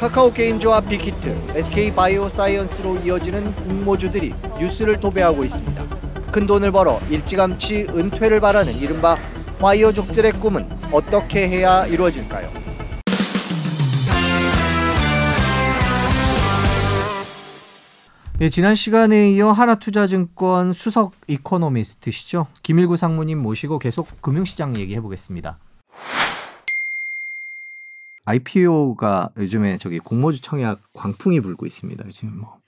카카오게임즈와 빅히트, SK바이오사이언스로 이어지는 공모주들이 뉴스를 도배하고 있습니다. 큰돈을 벌어 일찌감치 은퇴를 바라는 이른바 파이어족들의 꿈은 어떻게 해야 이루어질까요? 네, 지난 시간에 이어 하나투자증권 수석 이코노미스트시죠. 김일구 상무님 모시고 계속 금융시장 얘기해보겠습니다. IPO가 요즘에 저기 공모주 청약 광풍이 불고 있습니다. 지금 뭐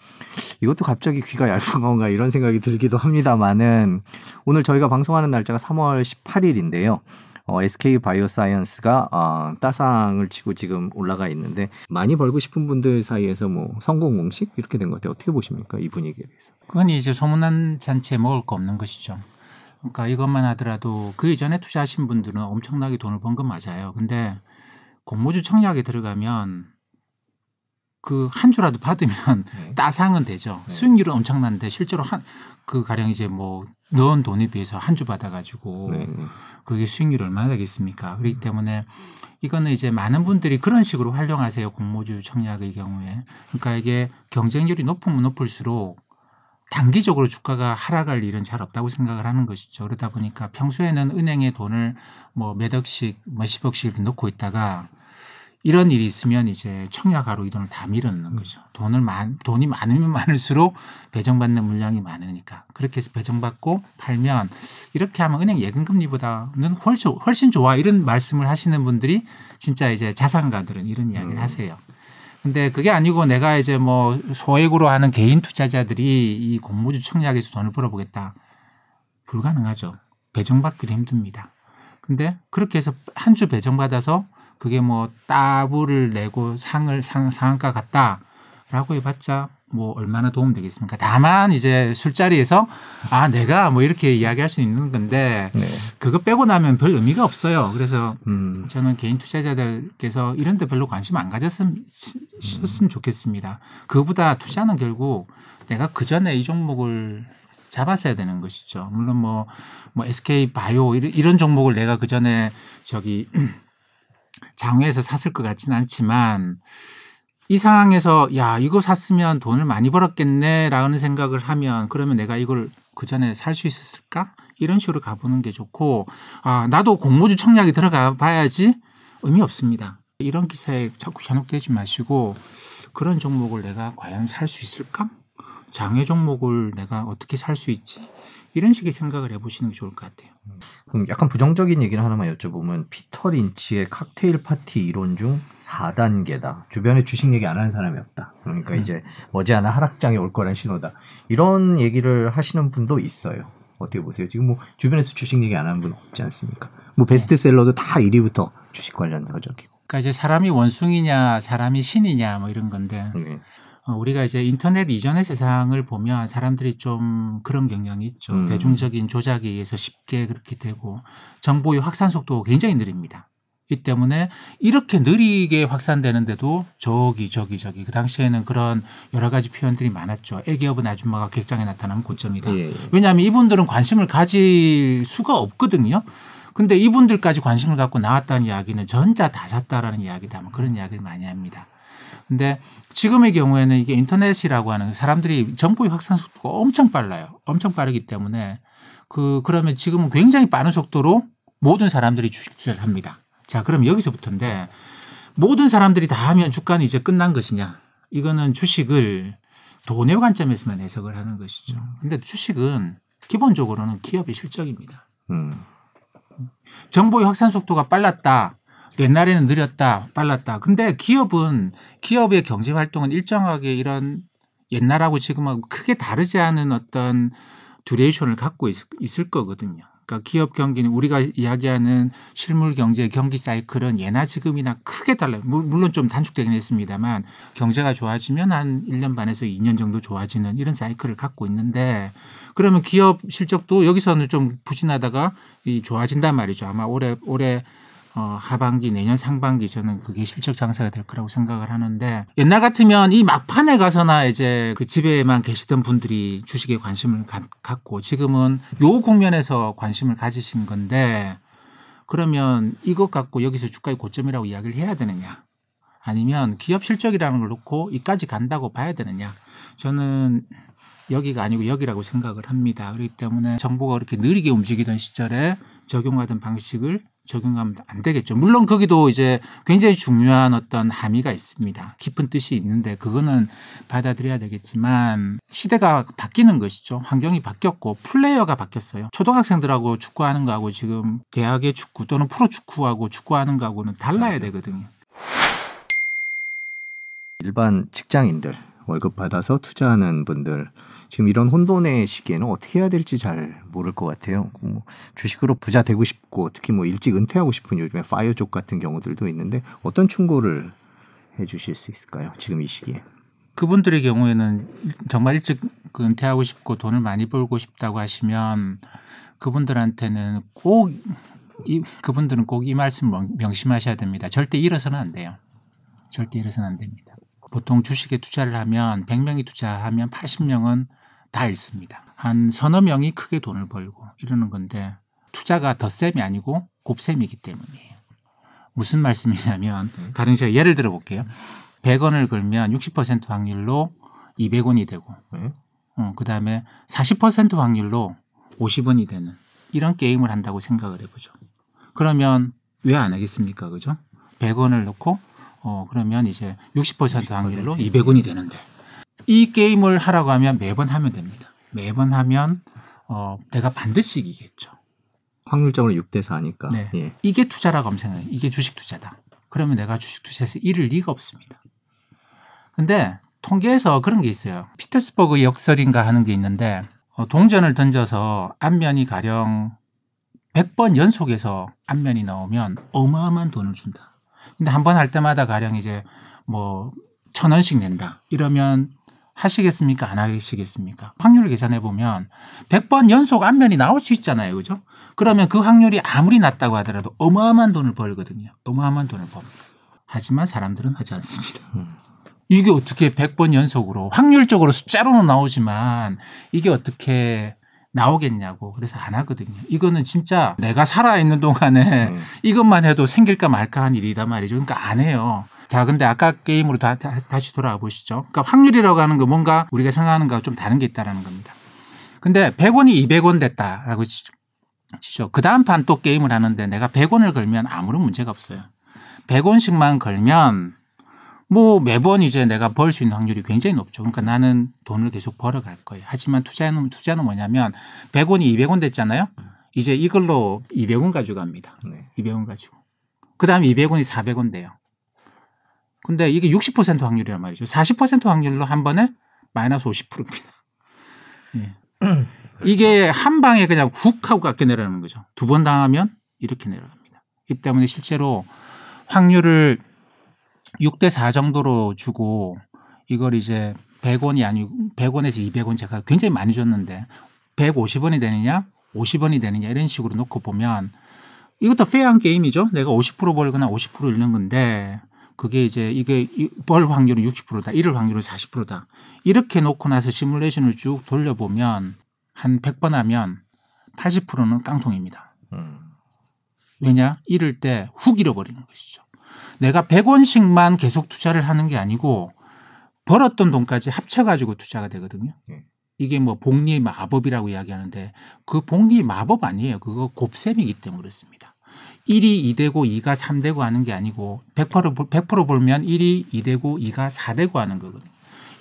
이것도 갑자기 귀가 얇은 건가 이런 생각이 들기도 합니다만은 오늘 저희가 방송하는 날짜가 3월 18일인데요. SK바이오사이언스가 따상을 치고 지금 올라가 있는데 많이 벌고 싶은 분들 사이에서 뭐 성공 공식 이렇게 된 것 같아요. 어떻게 보십니까? 이 분위기에 대해서. 그건 이제 소문난 잔치에 먹을 거 없는 것이죠. 그러니까 이것만 하더라도 그 이전에 투자하신 분들은 엄청나게 돈을 번 건 맞아요. 근데 공모주 청약에 들어가면 그 한 주라도 받으면 네. 따상은 되죠. 네. 수익률은 엄청난데 실제로 한 그 가령 이제 뭐 넣은 돈에 비해서 한 주 받아가지고 네. 그게 수익률 얼마나 되겠습니까? 그렇기 때문에 이거는 이제 많은 분들이 그런 식으로 활용하세요. 공모주 청약의 경우에. 그러니까 이게 경쟁률이 높으면 높을수록 단기적으로 주가가 하락할 일은 잘 없다고 생각을 하는 것이죠. 그러다 보니까 평소에는 은행에 돈을 뭐 몇 억씩, 몇십 억씩 넣고 있다가 이런 일이 있으면 이제 청약하러 이 돈을 다 밀어넣는 거죠. 돈이 많으면 많을수록 배정받는 물량이 많으니까. 그렇게 해서 배정받고 팔면 이렇게 하면 은행 예금금리보다는 훨씬 좋아. 이런 말씀을 하시는 분들이 진짜 이제 자산가들은 이런 이야기를 하세요. 근데 그게 아니고 내가 이제 뭐 소액으로 하는 개인 투자자들이 이 공모주 청약에서 돈을 벌어보겠다. 불가능하죠. 배정받기도 힘듭니다. 근데 그렇게 해서 한 주 배정받아서 그게 뭐 따부를 내고 상한가 같다라고 해봤자 뭐 얼마나 도움 되겠습니까? 다만 이제 술자리에서 아, 내가 뭐 이렇게 이야기할 수 있는 건데 네. 그거 빼고 나면 별 의미가 없어요. 그래서 저는 개인 투자자들께서 이런 데 별로 관심 안 가졌으면 좋겠습니다. 그보다 투자는 결국 내가 그 전에 이 종목을 잡았어야 되는 것이죠. 물론 뭐 SK 바이오 이런 종목을 내가 그 전에 저기 장외에서 샀을 것 같지는 않지만 이 상황에서 야 이거 샀으면 돈을 많이 벌었겠네라는 생각을 하면 그러면 내가 이걸 그 전에 살 수 있었을까? 이런 식으로 가보는 게 좋고 아 나도 공모주 청약에 들어가 봐야지 의미 없습니다. 이런 기사에 자꾸 현혹되지 마시고 그런 종목을 내가 과연 살 수 있을까? 장외 종목을 내가 어떻게 살 수 있지? 이런 식의 생각을 해보시는 게 좋을 것 같아요. 그럼 약간 부정적인 얘기를 하나만 여쭤보면 피터 린치의 칵테일 파티 이론 중 4단계다. 주변에 주식 얘기 안 하는 사람이 없다. 그러니까 이제 머지않아 하락장에 올 거란 신호다. 이런 얘기를 하시는 분도 있어요. 어떻게 보세요? 지금 뭐 주변에서 주식 얘기 안 하는 분 없지 않습니까? 뭐 베스트셀러도 다 1위부터 주식 관련 서적이고. 그러니까 이제 사람이 원숭이냐 사람이 신이냐 뭐 이런 건데. 네. 우리가 이제 인터넷 이전의 세상을 보면 사람들이 좀 그런 경향이 있죠. 대중적인 조작에 의해서 쉽게 그렇게 되고 정보의 확산 속도가 굉장히 느립니다. 이 때문에 이렇게 느리게 확산되는데도 저기 그 당시에는 그런 여러 가지 표현들이 많았죠. 애기 업은 아줌마가 객장에 나타나면 고점이다. 예. 왜냐하면 이분들은 관심을 가질 수가 없거든요. 근데 이분들까지 관심을 갖고 나왔다는 이야기는 전자 다 샀다라는 이야기다. 뭐 그런 이야기를 많이 합니다. 근데 지금의 경우에는 이게 인터넷이라고 하는 사람들이 정보의 확산 속도가 엄청 빨라요. 엄청 빠르기 때문에 그러면 지금은 굉장히 빠른 속도로 모든 사람들이 주식 투자를 합니다. 자, 그럼 여기서부터인데 모든 사람들이 다 하면 주가는 이제 끝난 것이냐? 이거는 주식을 돈의 관점에서만 해석을 하는 것이죠. 근데 주식은 기본적으로는 기업의 실적입니다. 정보의 확산 속도가 빨랐다. 옛날에는 느렸다, 빨랐다. 근데 기업의 경제 활동은 일정하게 이런 옛날하고 지금하고 크게 다르지 않은 어떤 듀레이션을 갖고 있을 거거든요. 그러니까 기업 경기는 우리가 이야기하는 실물 경제 경기 사이클은 예나 지금이나 크게 달라요. 물론 좀 단축되긴 했습니다만 경제가 좋아지면 한 1년 반에서 2년 정도 좋아지는 이런 사이클을 갖고 있는데 그러면 기업 실적도 여기서는 좀 부진하다가 좋아진단 말이죠. 아마 올해 하반기 내년 상반기 저는 그게 실적 장사가 될 거라고 생각을 하는데 옛날 같으면 이 막판에 가서나 이제 그 집에만 계시던 분들이 주식에 관심을 갖고 지금은 요 국면에서 관심을 가지신 건데 그러면 이것 갖고 여기서 주가의 고점이라고 이야기를 해야 되느냐 아니면 기업 실적이라는 걸 놓고 이까지 간다고 봐야 되느냐. 저는 여기가 아니고 여기라고 생각을 합니다. 그렇기 때문에 정부가 그렇게 느리게 움직이던 시절에 적용하던 방식을 적용하면 안 되겠죠. 물론 거기도 이제 굉장히 중요한 어떤 함의가 있습니다. 깊은 뜻이 있는데 그거는 받아들여야 되겠지만 시대가 바뀌는 것이죠. 환경이 바뀌었고 플레이어가 바뀌었어요. 초등학생들하고 축구하는 거하고 지금 대학의 축구 또는 프로축구하고 축구하는 거하고는 달라야 되거든요. 일반 직장인들 월급 받아서 투자하는 분들 지금 이런 혼돈의 시기에는 어떻게 해야 될지 잘 모를 것 같아요. 뭐 주식으로 부자 되고 싶고 특히 뭐 일찍 은퇴하고 싶은 요즘에 파이어족 같은 경우들도 있는데 어떤 충고를 해주실 수 있을까요? 지금 이 시기에. 그분들의 경우에는 정말 일찍 은퇴하고 싶고 돈을 많이 벌고 싶다고 하시면 그분들한테는 그분들은 꼭 이 말씀 명심하셔야 됩니다. 절대 잃어서는 안 돼요. 절대 잃어서는 안 됩니다. 보통 주식에 투자를 하면 100명이 투자하면 80명은 다 잃습니다. 한 서너 명이 크게 돈을 벌고 이러는 건데 투자가 덧셈이 아니고 곱셈이기 때문이에요. 무슨 말씀이냐면 가령 제가 예를 들어 볼게요. 100원을 걸면 60% 확률로 200원이 되고 그다음에 40% 확률로 50원이 되는 이런 게임을 한다고 생각을 해보죠. 그러면 왜 안 하겠습니까? 그죠? 100원을 넣고 그러면 이제 60% 확률로 200원이 되는데 이 게임을 하라고 하면 매번 하면 됩니다. 매번 하면 내가 반드시 이기겠죠. 확률적으로 6대4니까. 네. 예. 이게 투자라고 하면 생각해요. 이게 주식 투자다. 그러면 내가 주식 투자에서 잃을 리가 없습니다. 근데 통계에서 그런 게 있어요. 피터스버그 역설인가 하는 게 있는데 동전을 던져서 앞면이 가령 100번 연속해서 앞면이 나오면 어마어마한 돈을 준다. 근데 한 번 할 때마다 가령 이제 뭐 1,000원씩 낸다. 이러면 하시겠습니까? 안 하시겠습니까? 확률을 계산해 보면 100번 연속 앞면이 나올 수 있잖아요. 그죠? 그러면 그 확률이 아무리 낮다고 하더라도 어마어마한 돈을 벌거든요. 어마어마한 돈을 벌니다. 하지만 사람들은 하지 않습니다. 이게 어떻게 100번 연속으로 확률적으로 숫자로는 나오지만 이게 어떻게 나오겠냐고 그래서 안 하거든요. 이거는 진짜 내가 살아있는 동안에 이것만 해도 생길까 말까 한 일이다 말이죠. 그러니까 안 해요. 자, 근데 아까 게임으로 다시 돌아와 보시죠. 그러니까 확률이라고 하는 거 뭔가 우리가 생각하는 거하고 좀 다른 게 있다는 겁니다. 근데 100원이 200원 됐다라고 치죠. 그 다음 판 또 게임을 하는데 내가 100원을 걸면 아무런 문제가 없어요. 100원씩만 걸면 뭐 매번 이제 내가 벌 수 있는 확률이 굉장히 높죠. 그러니까 나는 돈을 계속 벌어갈 거예요. 하지만 투자는 뭐냐면 100원이 200원 됐잖아요. 이제 이걸로 200원 가져갑니다. 네. 200원 가지고. 그다음에 200원이 400원 돼요. 근데 이게 60% 확률이란 말이죠. 40% 확률로 한 번에 마이너스 50%입니다. 네. 이게 한 방에 그냥 훅 하고 깎여 내려가는 거죠. 두 번 당하면 이렇게 내려갑니다. 이 때문에 실제로 확률을 6대4 정도로 주고 이걸 이제 100원이 아니고 100원에서 200원 제가 굉장히 많이 줬는데 150원이 되느냐 50원이 되느냐 이런 식으로 놓고 보면 이것도 페어한 게임이죠. 내가 50% 벌거나 50% 잃는 건데 그게 이제 이게 벌 확률은 60%다. 잃을 확률은 40%다. 이렇게 놓고 나서 시뮬레이션을 쭉 돌려보면 한 100번 하면 80%는 깡통입니다. 왜냐? 잃을 때 훅 잃어버리는 것이죠. 내가 100원씩만 계속 투자를 하는 게 아니고 벌었던 돈까지 합쳐가지고 투자가 되거든요. 이게 뭐 복리의 마법이라고 이야기하는데 그 복리의 마법 아니에요. 그거 곱셈이기 때문에 그렇습니다. 1이 2되고 2가 3되고 하는 게 아니고 100% 벌면 1이 2되고 2가 4되고 하는 거거든요.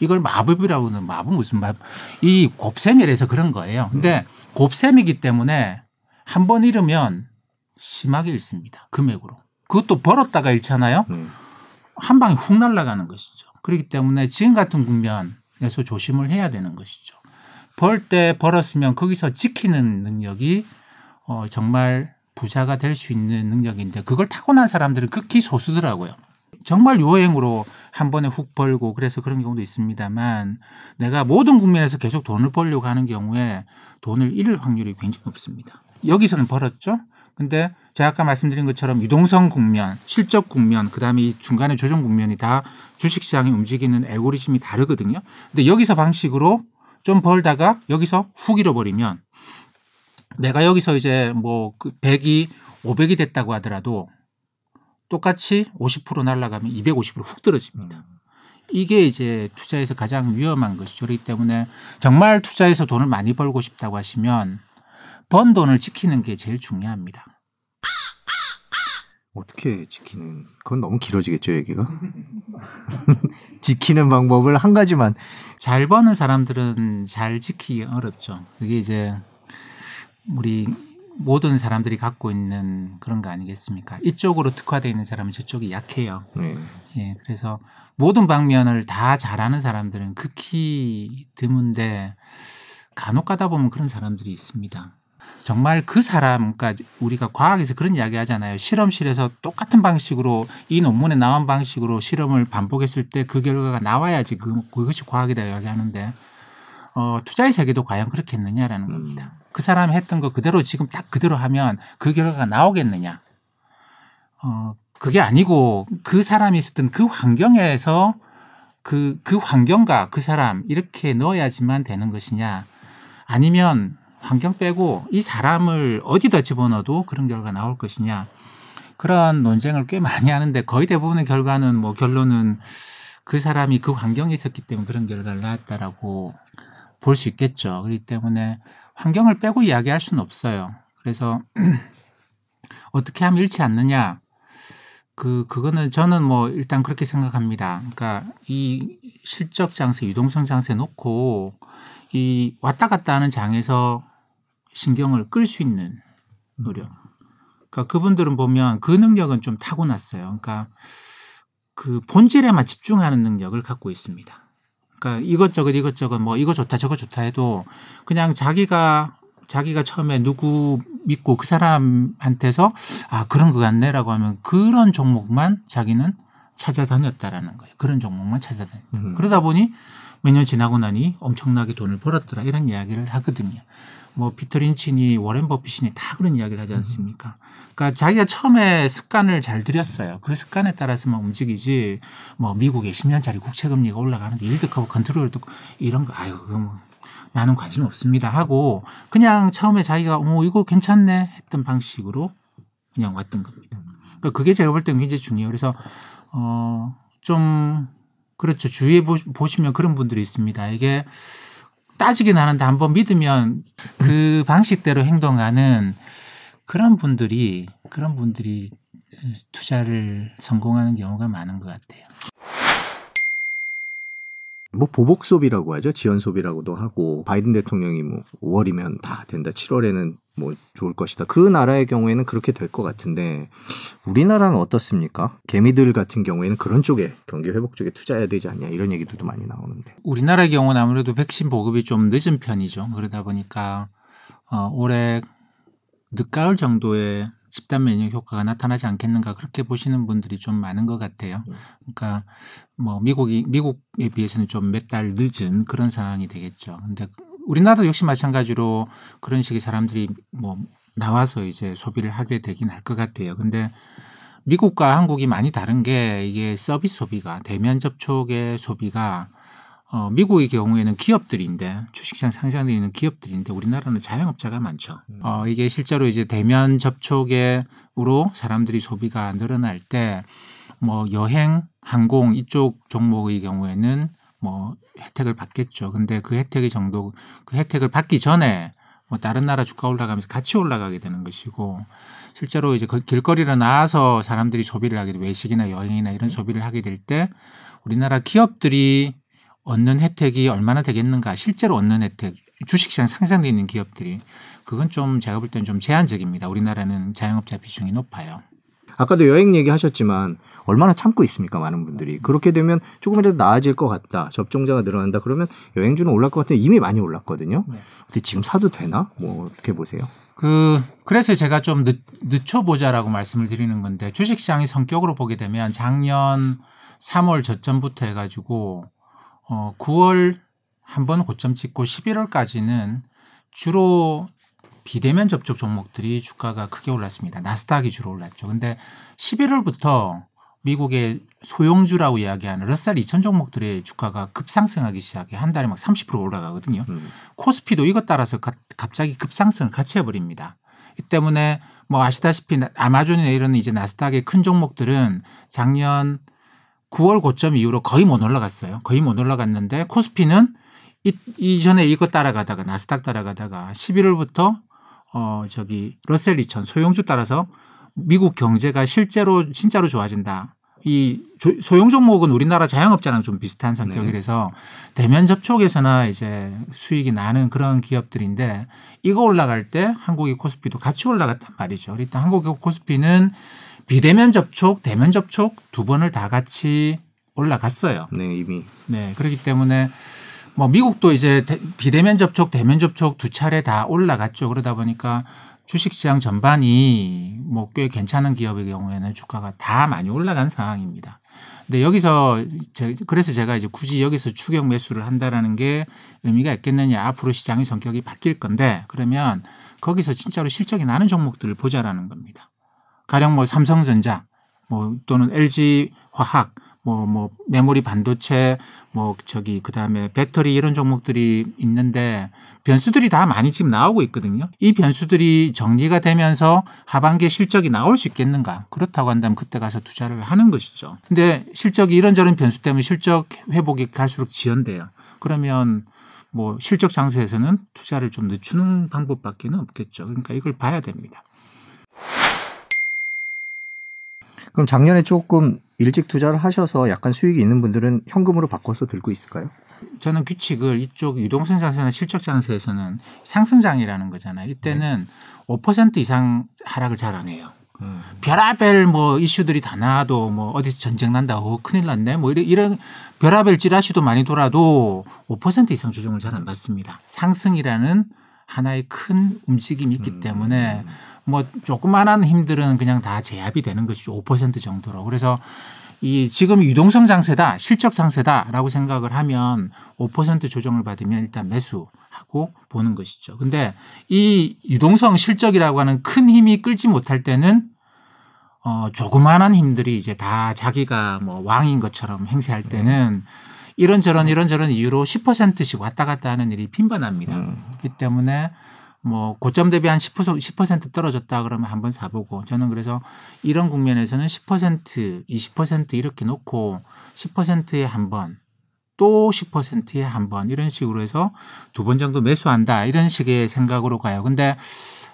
이걸 마법이라고는 마법 무슨 마법. 이 곱셈이라서 그런 거예요. 근데 곱셈이기 때문에 한 번 잃으면 심하게 잃습니다. 금액으로. 그것도 벌었다가 잃잖아요. 한 방에 훅 날아가는 것이죠. 그렇기 때문에 지금 같은 국면에서 조심을 해야 되는 것이죠. 벌 때 벌었으면 거기서 지키는 능력이 정말 부자가 될 수 있는 능력인데 그걸 타고난 사람들은 극히 소수더라고요. 정말 요행으로 한 번에 훅 벌고 그래서 그런 경우도 있습니다만 내가 모든 국면에서 계속 돈을 벌려고 하는 경우에 돈을 잃을 확률이 굉장히 높습니다. 여기서는 벌었죠. 근데 제가 아까 말씀드린 것처럼 유동성 국면, 실적 국면, 그다음에 이 중간에 조정 국면이 다 주식시장이 움직이는 알고리즘이 다르거든요. 근데 여기서 방식으로 좀 벌다가 여기서 훅 잃어버리면 내가 여기서 이제 뭐 100이 500이 됐다고 하더라도 똑같이 50% 날아가면 250% 훅 떨어집니다. 이게 이제 투자에서 가장 위험한 것이죠. 그렇기 때문에 정말 투자에서 돈을 많이 벌고 싶다고 하시면 번 돈을 지키는 게 제일 중요합니다. 어떻게 지키는? 그건 너무 길어지겠죠, 얘기가. 지키는 방법을 한 가지만. 잘 버는 사람들은 잘 지키기 어렵죠. 그게 이제 우리 모든 사람들이 갖고 있는 그런 거 아니겠습니까? 이쪽으로 특화되어 있는 사람은 저쪽이 약해요. 예, 그래서 모든 방면을 다 잘하는 사람들은 극히 드문데 간혹 가다 보면 그런 사람들이 있습니다. 정말 그 사람, 그러니까 우리가 과학에서 그런 이야기 하잖아요. 실험실에서 똑같은 방식으로 이 논문에 나온 방식으로 실험을 반복했을 때 그 결과가 나와야지 그것이 과학이다 이야기하는데 투자의 세계도 과연 그렇게 했느냐라는 겁니다. 그 사람이 했던 거 그대로 지금 딱 그대로 하면 그 결과가 나오겠느냐. 그게 아니고 그 사람이 있었던 그 환경에서 그 환경과 그 사람 이렇게 넣어야지만 되는 것이냐. 아니면 환경 빼고 이 사람을 어디다 집어넣어도 그런 결과가 나올 것이냐. 그런 논쟁을 꽤 많이 하는데 거의 대부분의 결과는 뭐 결론은 그 사람이 그 환경에 있었기 때문에 그런 결과를 낳았다라고 볼 수 있겠죠. 그렇기 때문에 환경을 빼고 이야기할 수는 없어요. 그래서 어떻게 하면 잃지 않느냐. 그거는 저는 뭐 일단 그렇게 생각합니다. 그러니까 이 실적 장세, 유동성 장세 놓고 이 왔다 갔다 하는 장에서 신경을 끌 수 있는 노력. 그러니까 그분들은 보면 그 능력은 좀 타고났어요. 그러니까 그 본질에만 집중하는 능력을 갖고 있습니다. 그러니까 이것저것 뭐 이거 좋다 저거 좋다 해도 그냥 자기가 처음에 누구 믿고 그 사람한테서 아 그런 것 같네라고 하면 그런 종목만 자기는 찾아다녔다라는 거예요. 그런 종목만 찾아다녔다. 그러다 보니 몇 년 지나고 나니 엄청나게 돈을 벌었더라 이런 이야기를 하거든요. 뭐 피터 린치니 워렌 버핏이니 다 그런 이야기를 하지 않습니까? 그러니까 자기가 처음에 습관을 잘 들였어요. 그 습관에 따라서만 움직이지 뭐 미국의 10년짜리 국채금리가 올라가는데 일드커브 컨트롤도 이런 거 아유 그거 뭐 나는 관심 없습니다 하고 그냥 처음에 자기가 이거 괜찮네 했던 방식으로 그냥 왔던 겁니다. 그러니까 그게 제가 볼 때는 굉장히 중요해요. 그래서 좀 그렇죠. 주위에 보시면 그런 분들이 있습니다. 이게 따지긴 하는데 한번 믿으면 그 방식대로 행동하는 그런 분들이 투자를 성공하는 경우가 많은 것 같아요. 뭐 보복 소비라고 하죠. 지연 소비라고도 하고 바이든 대통령이 뭐 5월이면 다 된다. 7월에는 뭐 좋을 것이다. 그 나라의 경우에는 그렇게 될 것 같은데 우리나라는 어떻습니까? 개미들 같은 경우에는 그런 쪽에 경기 회복 쪽에 투자해야 되지 않냐 이런 얘기들도 많이 나오는데 우리나라의 경우는 아무래도 백신 보급이 좀 늦은 편이죠. 그러다 보니까 올해 늦가을 정도에 집단 면역 효과가 나타나지 않겠는가 그렇게 보시는 분들이 좀 많은 것 같아요. 그러니까 뭐 미국에 비해서는 좀 몇 달 늦은 그런 상황이 되겠죠. 근데 우리나라도 역시 마찬가지로 그런 식의 사람들이 뭐 나와서 이제 소비를 하게 되긴 할 것 같아요. 근데 미국과 한국이 많이 다른 게 이게 서비스 소비가 대면 접촉의 소비가 미국의 경우에는 기업들인데 주식시장 상장되어 있는 기업들인데 우리나라는 자영업자가 많죠. 이게 실제로 이제 대면 접촉으로 사람들이 소비가 늘어날 때 뭐 여행, 항공 이쪽 종목의 경우에는 뭐 혜택을 받겠죠. 근데 그 혜택의 정도, 그 혜택을 받기 전에 뭐 다른 나라 주가 올라가면서 같이 올라가게 되는 것이고 실제로 이제 길거리로 나와서 사람들이 소비를 하게 돼 외식이나 여행이나 이런 소비를 하게 될 때 우리나라 기업들이 얻는 혜택이 얼마나 되겠는가 실제로 얻는 혜택 주식시장 상장되어 있는 기업들이 그건 좀 제가 볼 때는 좀 제한적입니다. 우리나라는 자영업자 비중이 높아요. 아까도 여행 얘기하셨지만 얼마나 참고 있습니까? 많은 분들이. 그렇게 되면 조금이라도 나아질 것 같다. 접종자가 늘어난다. 그러면 여행주는 올랐을 것 같은데 이미 많이 올랐거든요. 근데 지금 사도 되나? 뭐 어떻게 보세요? 그래서 제가 좀 늦춰보자라고 말씀을 드리는 건데 주식시장의 성격으로 보게 되면 작년 3월 저점부터 해가지고 9월 한 번 고점 찍고 11월까지는 주로 비대면 접촉 종목들이 주가가 크게 올랐습니다. 나스닥이 주로 올랐죠. 근데 11월부터 미국의 소형주라고 이야기하는 러셀 2000 종목들의 주가가 급상승하기 시작해 한 달에 막 30% 올라가거든요. 코스피도 이것 따라서 갑자기 급상승을 같이 해버립니다. 이 때문에 뭐 아시다시피 아마존이나 이런 이제 나스닥의 큰 종목들은 작년 9월 고점 이후로 거의 못 올라갔어요. 거의 못 올라갔는데 코스피는 이전에 이거 따라가다가 나스닥 따라가다가 11월부터 러셀 2000 소형주 따라서 미국 경제가 실제로 진짜로 좋아진다. 이 소형 종목은 우리나라 자영업자랑 좀 비슷한 성격이라서 네. 대면 접촉에서나 이제 수익이 나는 그런 기업들인데 이거 올라갈 때 한국의 코스피도 같이 올라갔단 말이죠. 일단 한국의 코스피는 비대면 접촉, 대면 접촉 두 번을 다 같이 올라갔어요. 네, 이미. 네, 그렇기 때문에 뭐 미국도 이제 비대면 접촉, 대면 접촉 두 차례 다 올라갔죠. 그러다 보니까 주식시장 전반이 뭐 꽤 괜찮은 기업의 경우에는 주가가 다 많이 올라간 상황입니다. 근데 여기서 그래서 제가 이제 굳이 여기서 추격 매수를 한다라는 게 의미가 있겠느냐. 앞으로 시장의 성격이 바뀔 건데 그러면 거기서 진짜로 실적이 나는 종목들을 보자라는 겁니다. 가령 뭐 삼성전자, 뭐 또는 LG 화학, 뭐 메모리 반도체, 그다음에 배터리 이런 종목들이 있는데 변수들이 다 많이 지금 나오고 있거든요. 이 변수들이 정리가 되면서 하반기에 실적이 나올 수 있겠는가? 그렇다고 한다면 그때 가서 투자를 하는 것이죠. 근데 실적이 이런저런 변수 때문에 실적 회복이 갈수록 지연돼요. 그러면 뭐 실적 장세에서는 투자를 좀 늦추는 방법밖에는 없겠죠. 그러니까 이걸 봐야 됩니다. 그럼 작년에 조금 일찍 투자를 하셔서 약간 수익이 있는 분들은 현금으로 바꿔서 들고 있을까요? 저는 규칙을 이쪽 유동성 장세나 실적 장세에서는 상승장이라는 거잖아요. 이때는 5% 이상 하락을 잘 안 해요. 별하별 이슈들이 다 나와도 어디서 전쟁 난다고 큰일 났네 이런 별하별 찌라시도 많이 돌아도 5% 이상 조정을 잘 안 받습니다. 상승이라는 하나의 큰 움직임이 있기 때문에 조그만한 힘들은 그냥 다 제압이 되는 것이죠. 5% 정도로. 그래서 이 지금 유동성 장세다, 실적 장세다라고 생각을 하면 5% 조정을 받으면 일단 매수하고 보는 것이죠. 근데 이 유동성 실적이라고 하는 큰 힘이 끌지 못할 때는 조그만한 힘들이 이제 다 자기가 왕인 것처럼 행세할 때는 이런저런 이유로 10%씩 왔다 갔다 하는 일이 빈번합니다. 그렇기 때문에 고점 대비 한 10% 떨어졌다 그러면 한번 사보고 저는 그래서 이런 국면에서는 10%, 20% 이렇게 놓고 10%에 한 번 또 10%에 한 번 이런 식으로 해서 두 번 정도 매수한다 이런 식의 생각으로 가요. 근데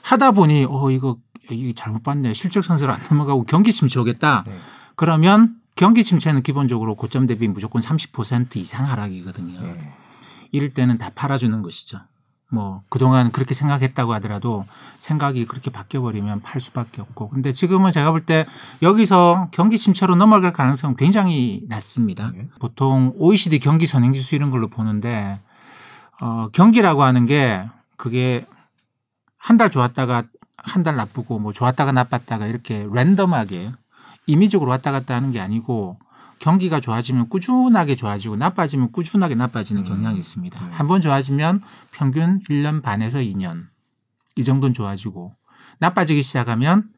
하다 보니 이거 잘못 봤네. 실적 상승을 안 넘어가고 경기 침체오겠다. 네. 그러면 경기 침체는 기본적으로 고점 대비 무조건 30% 이상 하락이거든요. 네. 이럴 때는 다 팔아주는 것이죠. 그동안 그렇게 생각했다고 하더라도 생각이 그렇게 바뀌어버리면 팔 수밖에 없고. 근데 지금은 제가 볼 때 여기서 경기 침체로 넘어갈 가능성은 굉장히 낮습니다. 네. 보통 OECD 경기 선행지수 이런 걸로 보는데, 경기라고 하는 게 그게 한 달 좋았다가 한 달 나쁘고 좋았다가 나빴다가 이렇게 랜덤하게 임의적으로 왔다 갔다 하는 게 아니고 경기가 좋아지면 꾸준하게 좋아지고 나빠지면 꾸준하게 나빠지는 경향이 있습니다. 한번 좋아지면 평균 1년 반에서 2년 이 정도는 좋아지고 나빠지기 시작하면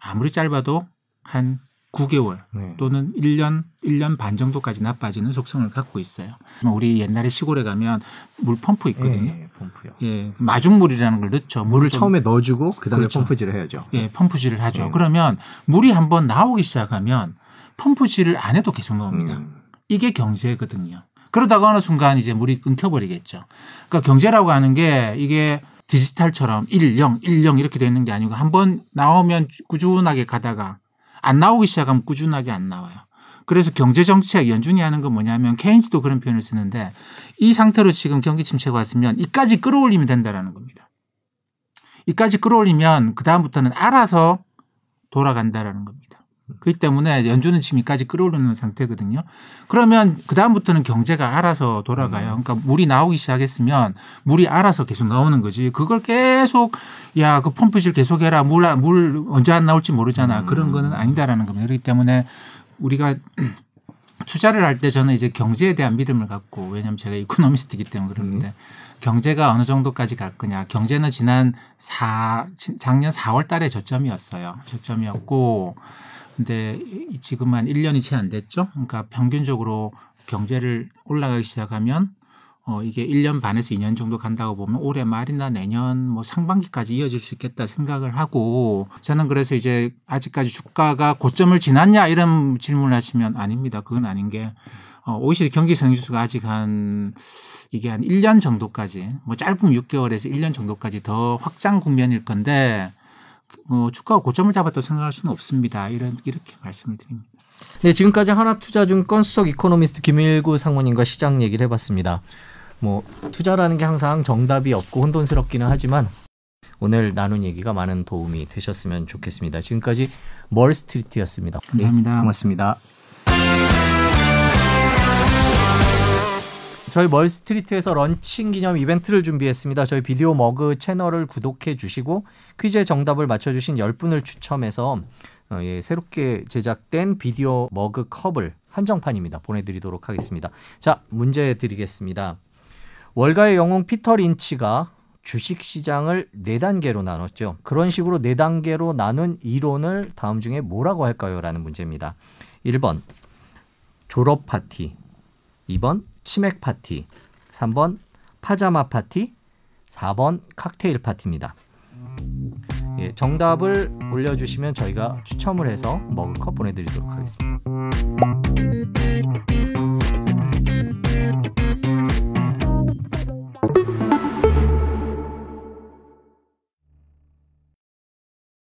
아무리 짧아도 한 9개월 또는 1년 반 정도까지 나빠지는 속성을 갖고 있어요. 우리 옛날에 시골에 가면 물 펌프 있거든요. 예, 펌프요. 예, 마중물이라는 걸 넣죠. 물을 처음에 넣어주고 그다음에 그렇죠. 펌프질을 해야죠. 예, 펌프질을 하죠. 예. 그러면 물이 한번 나오기 시작하면 펌프질을 안 해도 계속 나옵니다. 이게 경제거든요. 그러다가 어느 순간 이제 물이 끊겨버리겠죠. 그러니까 경제라고 하는 게 이게 디지털처럼 10, 10 이렇게 돼 있는 게 아니고 한번 나오면 꾸준하게 가다가 안 나오기 시작하면 꾸준하게 안 나와요. 그래서 경제정책 연준이 하는 건 뭐냐면 케인스도 그런 표현을 쓰는데 이 상태로 지금 경기 침체가 왔으면 이까지 끌어올리면 된다라는 겁니다. 이까지 끌어올리면 그다음부터는 알아서 돌아간다라는 겁니다. 그렇기 때문에 연준은 지금 이까지 끌어오르는 상태거든요. 그러면 그다음부터는 경제가 알아서 돌아가요. 그러니까 물이 나오기 시작했으면 물이 알아서 계속 나오는 거지. 그걸 계속 야, 그 펌프질 계속해라. 물 언제 안 나올지 모르잖아. 그런 거는 아니다라는 겁니다. 그렇기 때문에 우리가 투자를 할 때 저는 이제 경제에 대한 믿음을 갖고 왜냐하면 제가 이코노미스트이기 때문에 그러는데 경제가 어느 정도까지 갈 거냐. 경제는 작년 4월 달에 저점이었어요. 저점이었고 근데 지금 한 1년이 채 안 됐죠. 그러니까 평균적으로 경제를 올라가기 시작하면 이게 1년 반에서 2년 정도 간다고 보면 올해 말이나 내년 뭐 상반기까지 이어질 수 있겠다 생각을 하고, 저는 그래서 이제 아직까지 주가가 고점을 지났냐 이런 질문을 하시면 아닙니다. 그건 아닌 게 OECD 경기 성장지수가 아직 이게 한 1년 정도까지, 뭐 짧으면 6개월에서 1년 정도까지 더 확장 국면일 건데 주가가 고점을 잡았다고 생각할 수는 없습니다. 이렇게 말씀을 드립니다. 네, 지금까지 하나투자증권 수석 이코노미스트 김일구 상무님과 시장 얘기를 해봤습니다. 뭐 투자라는 게 항상 정답이 없고 혼돈스럽기는 하지만 오늘 나눈 얘기가 많은 도움이 되셨으면 좋겠습니다. 지금까지 멀스트리트였습니다. 감사합니다. 네, 고맙습니다. 저희 멀스트리트에서 런칭 기념 이벤트를 준비했습니다. 저희 비디오 머그 채널을 구독해 주시고 퀴즈의 정답을 맞춰주신 10분을 추첨해서 새롭게 제작된 비디오 머그 컵을 한정판입니다. 보내드리도록 하겠습니다. 자, 문제 드리겠습니다. 월가의 영웅 피터 린치가 주식시장을 4단계로 나눴죠. 그런 식으로 4단계로 나눈 이론을 다음 중에 뭐라고 할까요? 라는 문제입니다. 1번 졸업 파티, 2번 치맥 파티, 3번 파자마 파티, 4번 칵테일 파티입니다. 예, 정답을 올려주시면 저희가 추첨을 해서 머그컵 보내드리도록 하겠습니다.